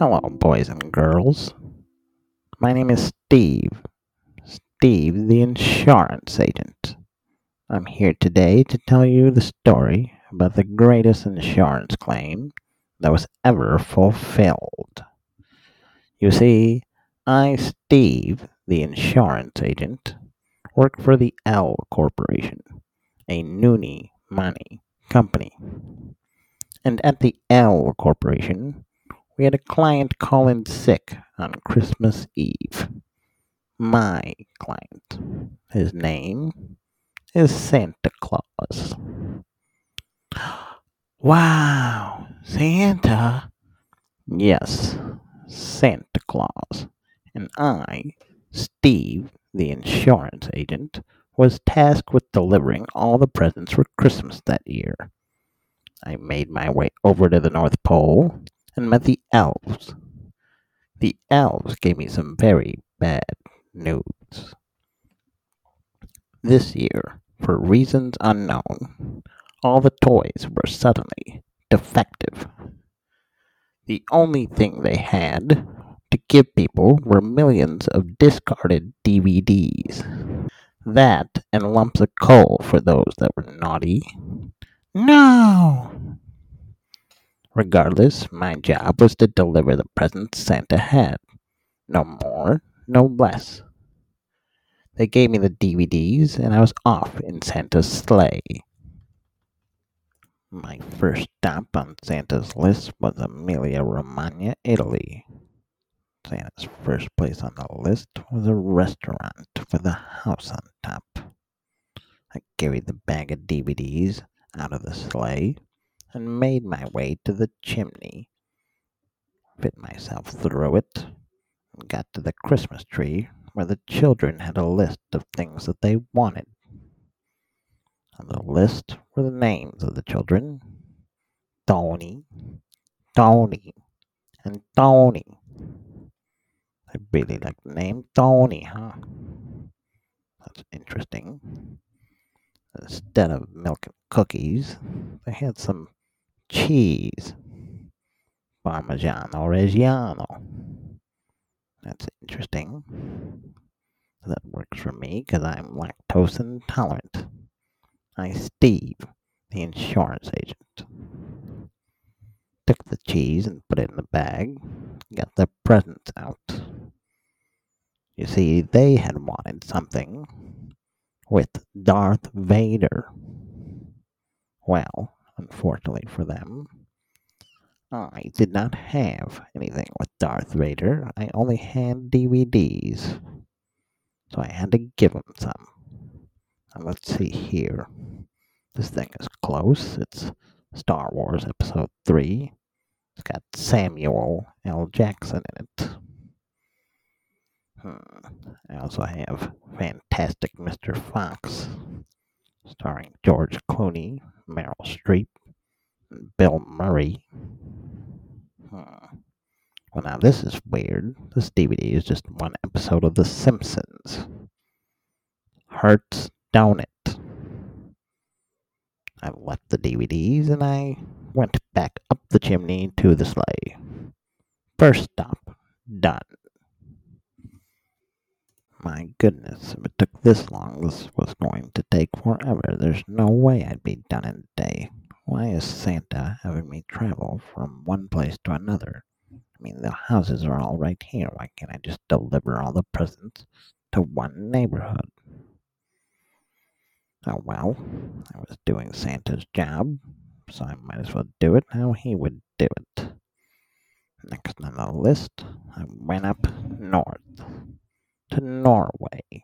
Hello, boys and girls. My name is Steve. Steve, the insurance agent. I'm here today to tell you the story about the greatest insurance claim that was ever fulfilled. You see, I, Steve, the insurance agent, work for the L Corporation, a noonie money company. And at the L Corporation, we had a client call in sick on Christmas Eve. My client. His name is Santa Claus. Wow, Santa? Yes, Santa Claus. And I, Steve, the insurance agent, was tasked with delivering all the presents for Christmas that year. I made my way over to the North Pole and met the elves. The elves gave me some very bad news. This year, for reasons unknown, all the toys were suddenly defective. The only thing they had to give people were millions of discarded DVDs. That and lumps of coal for those that were naughty. No! Regardless, my job was to deliver the presents Santa had. No more, no less. They gave me the DVDs, and I was off in Santa's sleigh. My first stop on Santa's list was Emilia-Romagna, Italy. Santa's first place on the list was a restaurant with a house on top. I carried the bag of DVDs out of the sleigh and made my way to the chimney, fit myself through it, and got to the Christmas tree where the children had a list of things that they wanted. On the list were the names of the children, Tony, Tony, and Tony. I really like the name Tony, huh? That's interesting. Instead of milk and cookies, they had some cheese. Parmigiano Reggiano. That's interesting. That works for me because I'm lactose intolerant. I, Steve, the insurance agent, took the cheese and put it in the bag, got the presents out. You see, they had wanted something with Darth Vader. Well, unfortunately for them, I did not have anything with Darth Vader. I only had DVDs. So I had to give them some. Now let's see here. This thing is close. It's Star Wars Episode 3. It's got Samuel L. Jackson in it. I also have Fantastic Mr. Fox, starring George Clooney, Meryl Streep, and Bill Murray. Well, now this is weird. This DVD is just one episode of The Simpsons. Hertz Donut. I left the DVDs and I went back up the chimney to the sleigh. First stop, done. My goodness, if it took this long, this was going to take forever. There's no way I'd be done in a day. Why is Santa having me travel from one place to another? I mean, the houses are all right here. Why can't I just deliver all the presents to one neighborhood? Oh well, I was doing Santa's job, so I might as well do it how he would do it. Next on the list, I went up north. To Norway.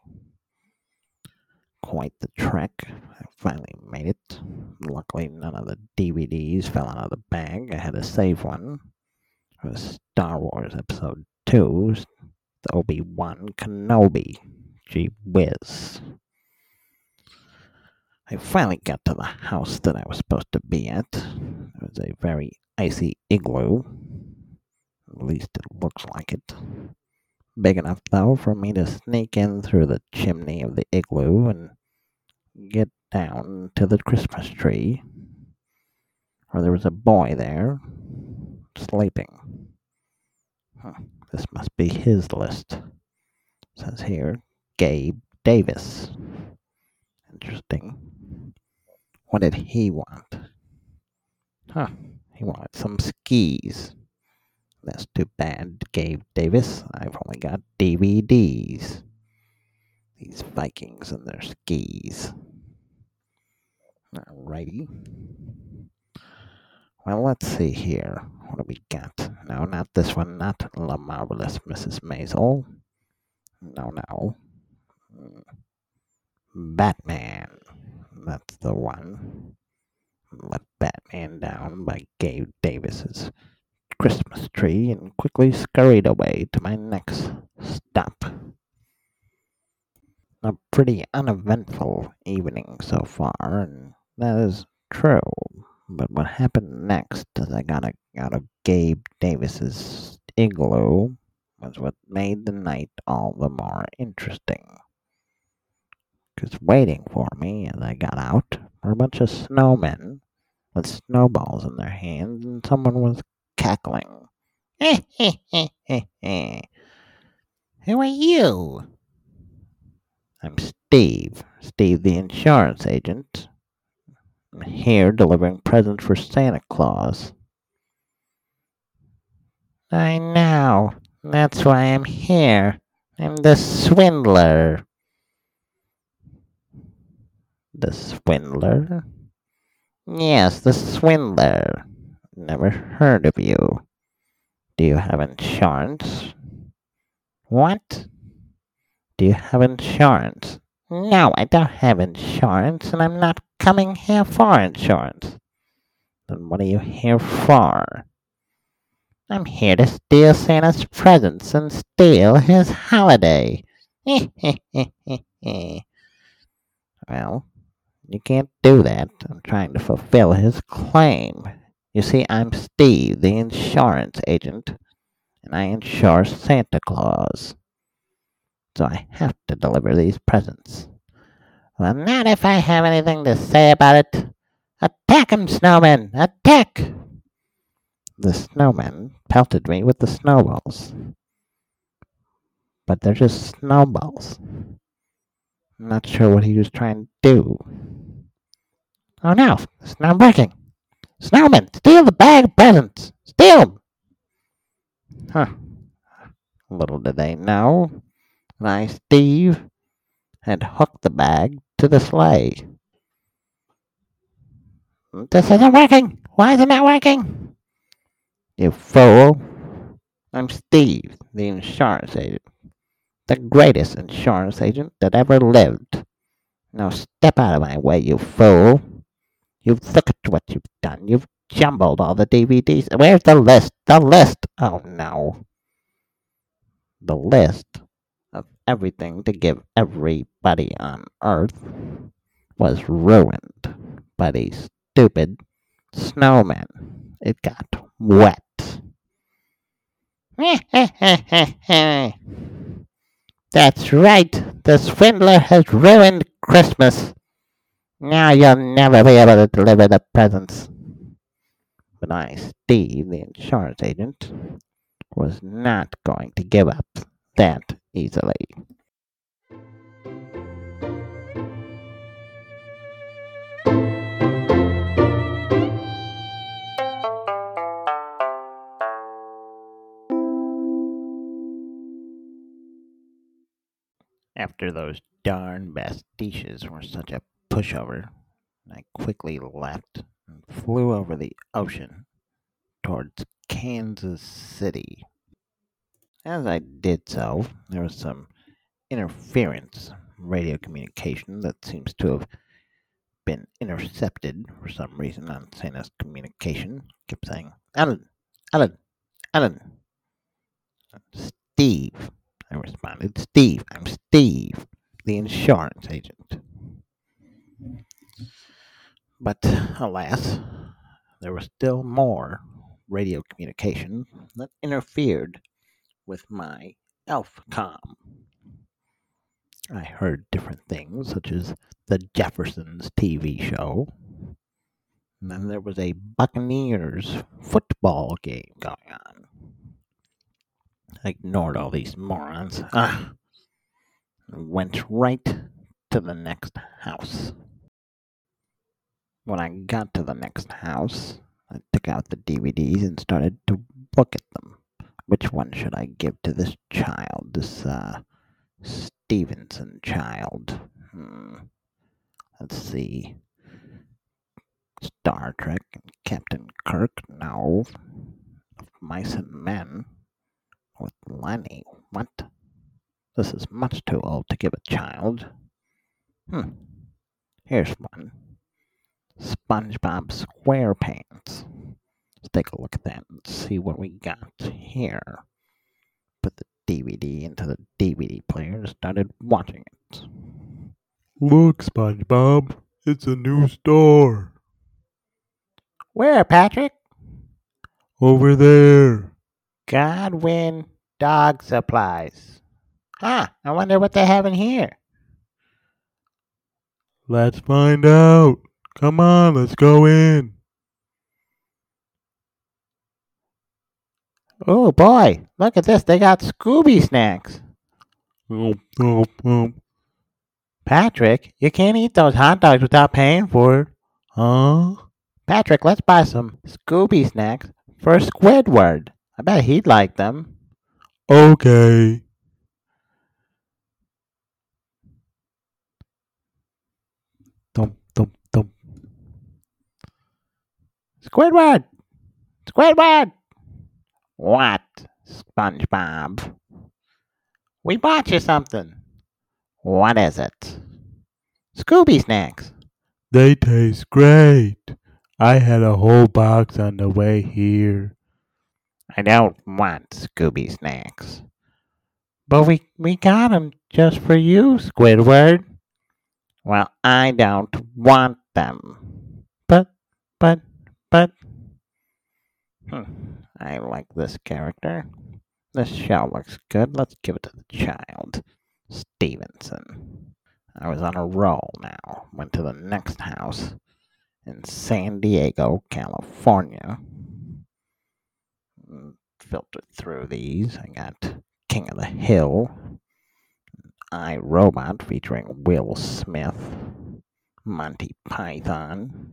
Quite the trek. I finally made it. Luckily, none of the DVDs fell out of the bag. I had to save one. It was Star Wars Episode 2, the Obi-Wan Kenobi. Gee whiz. I finally got to the house that I was supposed to be at. It was a very icy igloo. At least it looks like it. Big enough, though, for me to sneak in through the chimney of the igloo and get down to the Christmas tree, where there was a boy there, sleeping. This must be his list. It says here, Gabe Davis. Interesting. What did he want? He wanted some skis. That's too bad, Gabe Davis. I've only got DVDs. These Vikings and their skis. Alrighty. Well, let's see here. What do we got? No, not this one. Not La Marvelous Mrs. Maisel. No. Batman. That's the one. Let Batman Down by Gabe Davis's Christmas tree and quickly scurried away to my next stop. A pretty uneventful evening so far, and that is true. But what happened next as I got out of Gabe Davis's igloo was what made the night all the more interesting. Because waiting for me as I got out were a bunch of snowmen with snowballs in their hands, and someone was cackling. Who are you? I'm Steve the insurance agent. I'm here delivering presents for Santa Claus. I know. That's why I'm here. I'm the swindler. The swindler? Yes, the swindler. Never heard of you. Do you have insurance? What? Do you have insurance? No, I don't have insurance, and I'm not coming here for insurance. Then what are you here for? I'm here to steal Santa's presents and steal his holiday. Well, you can't do that. I'm trying to fulfill his claim. You see, I'm Steve, the insurance agent, and I insure Santa Claus. So I have to deliver these presents. Well, not if I have anything to say about it. Attack 'em, snowmen! Attack! The snowmen pelted me with the snowballs. But they're just snowballs. I'm not sure what he was trying to do. Oh no, it's not working. Snowmen, steal the bag of presents! Steal 'em! Little did they know. And I, Steve, had hooked the bag to the sleigh. This isn't working! Why is it not working? You fool! I'm Steve, the insurance agent. The greatest insurance agent that ever lived. Now step out of my way, you fool! You look at what you've done. You've jumbled all the DVDs. Where's the list? The list! Oh no. The list of everything to give everybody on Earth was ruined by these stupid snowmen. It got wet. That's right. The swindler has ruined Christmas. Now you'll never be able to deliver the presents. But I, Steve, the insurance agent, was not going to give up that easily. After those darn pastiches were such a pushover, I quickly left and flew over the ocean towards Kansas City. As I did so, there was some interference, radio communication that seems to have been intercepted for some reason on Santa's communication. Kept saying, Alan, Steve. I responded, Steve, I'm Steve, the insurance agent. But alas, there was still more radio communication that interfered with my elf comm. I heard different things, such as the Jeffersons TV show. And then there was a Buccaneers football game going on. ignored all these morons. Went right to the next house. When I got to the next house, I took out the DVDs and started to look at them. Which one should I give to this child, this Stevenson child? Let's see. Star Trek and Captain Kirk? No. Mice and Men with Lenny? What? This is much too old to give a child. Here's one. SpongeBob SquarePants. Let's take a look at that and see what we got here. Put the DVD into the DVD player and started watching it. Look, SpongeBob, it's a new star. Where, Patrick? Over there. Godwin Dog Supplies. I wonder what they have in here. Let's find out. Come on, let's go in. Oh boy, look at this. They got Scooby snacks. Patrick, you can't eat those hot dogs without paying for it. Patrick, let's buy some Scooby snacks for Squidward. I bet he'd like them. Okay. Dum. Squidward! What, SpongeBob? We bought you something. What is it? Scooby snacks. They taste great. I had a whole box on the way here. I don't want Scooby snacks. But we got them just for you, Squidward. Well, I don't want them. But. I like this character. This show looks good. Let's give it to the child. Stevenson. I was on a roll now. Went to the next house in San Diego, California. Filtered through these. I got King of the Hill. I, Robot featuring Will Smith. Monty Python.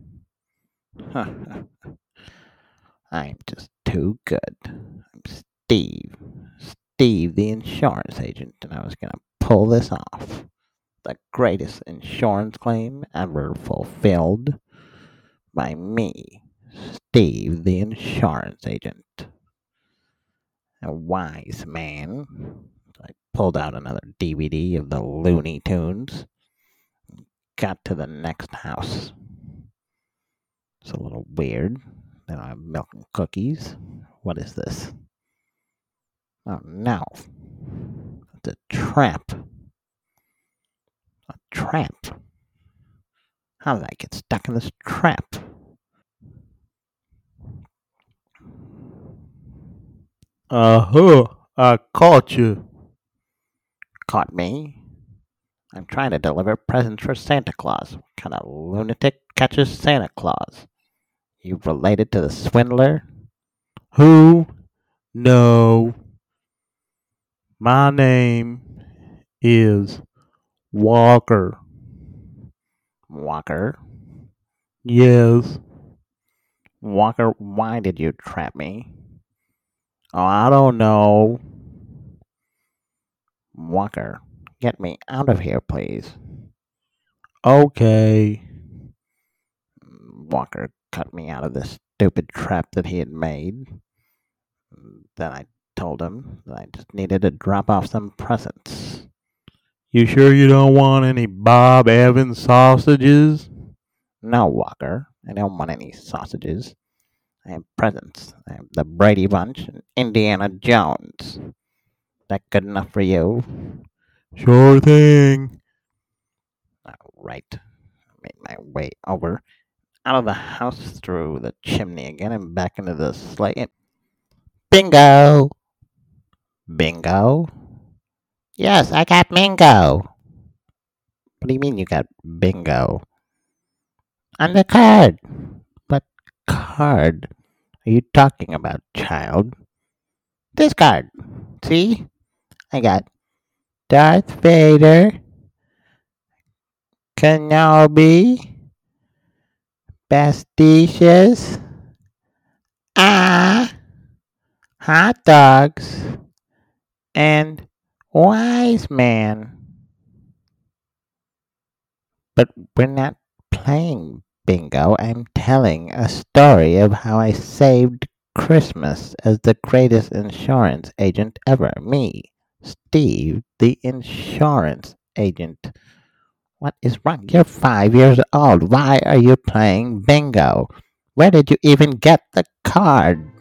I'm just too good. I'm Steve. Steve, the insurance agent, and I was going to pull this off. The greatest insurance claim ever fulfilled by me, Steve, the insurance agent. A wise man. I pulled out another DVD of the Looney Tunes. Got to the next house. It's a little weird. Then I have milk and cookies. What is this? Oh no. It's a trap. A trap. How did I get stuck in this trap? I caught you. Caught me? I'm trying to deliver presents for Santa Claus. What kind of lunatic catches Santa Claus? You related to the swindler? Who? No. My name is Walker. Walker? Yes. Walker, why did you trap me? Oh, I don't know. Walker, get me out of here, please. Okay. Walker cut me out of this stupid trap that he had made. Then I told him that I just needed to drop off some presents. You sure you don't want any Bob Evans sausages? No, Walker. I don't want any sausages. I have presents. I have the Brady Bunch and Indiana Jones. That good enough for you? Sure thing. Alright. I made my way over. Out of the house, through the chimney again, and back into the sleigh. Bingo! Bingo? Yes, I got bingo! What do you mean you got bingo? On the card! What card are you talking about, child? this card. See? I got Darth Vader, Kenobi, Bastiches, hot dogs, and wise man. But we're not playing bingo. I'm telling a story of how I saved Christmas as the greatest insurance agent ever. Me, Steve, the insurance agent. What is wrong? You're 5 years old. Why are you playing bingo? Where did you even get the card?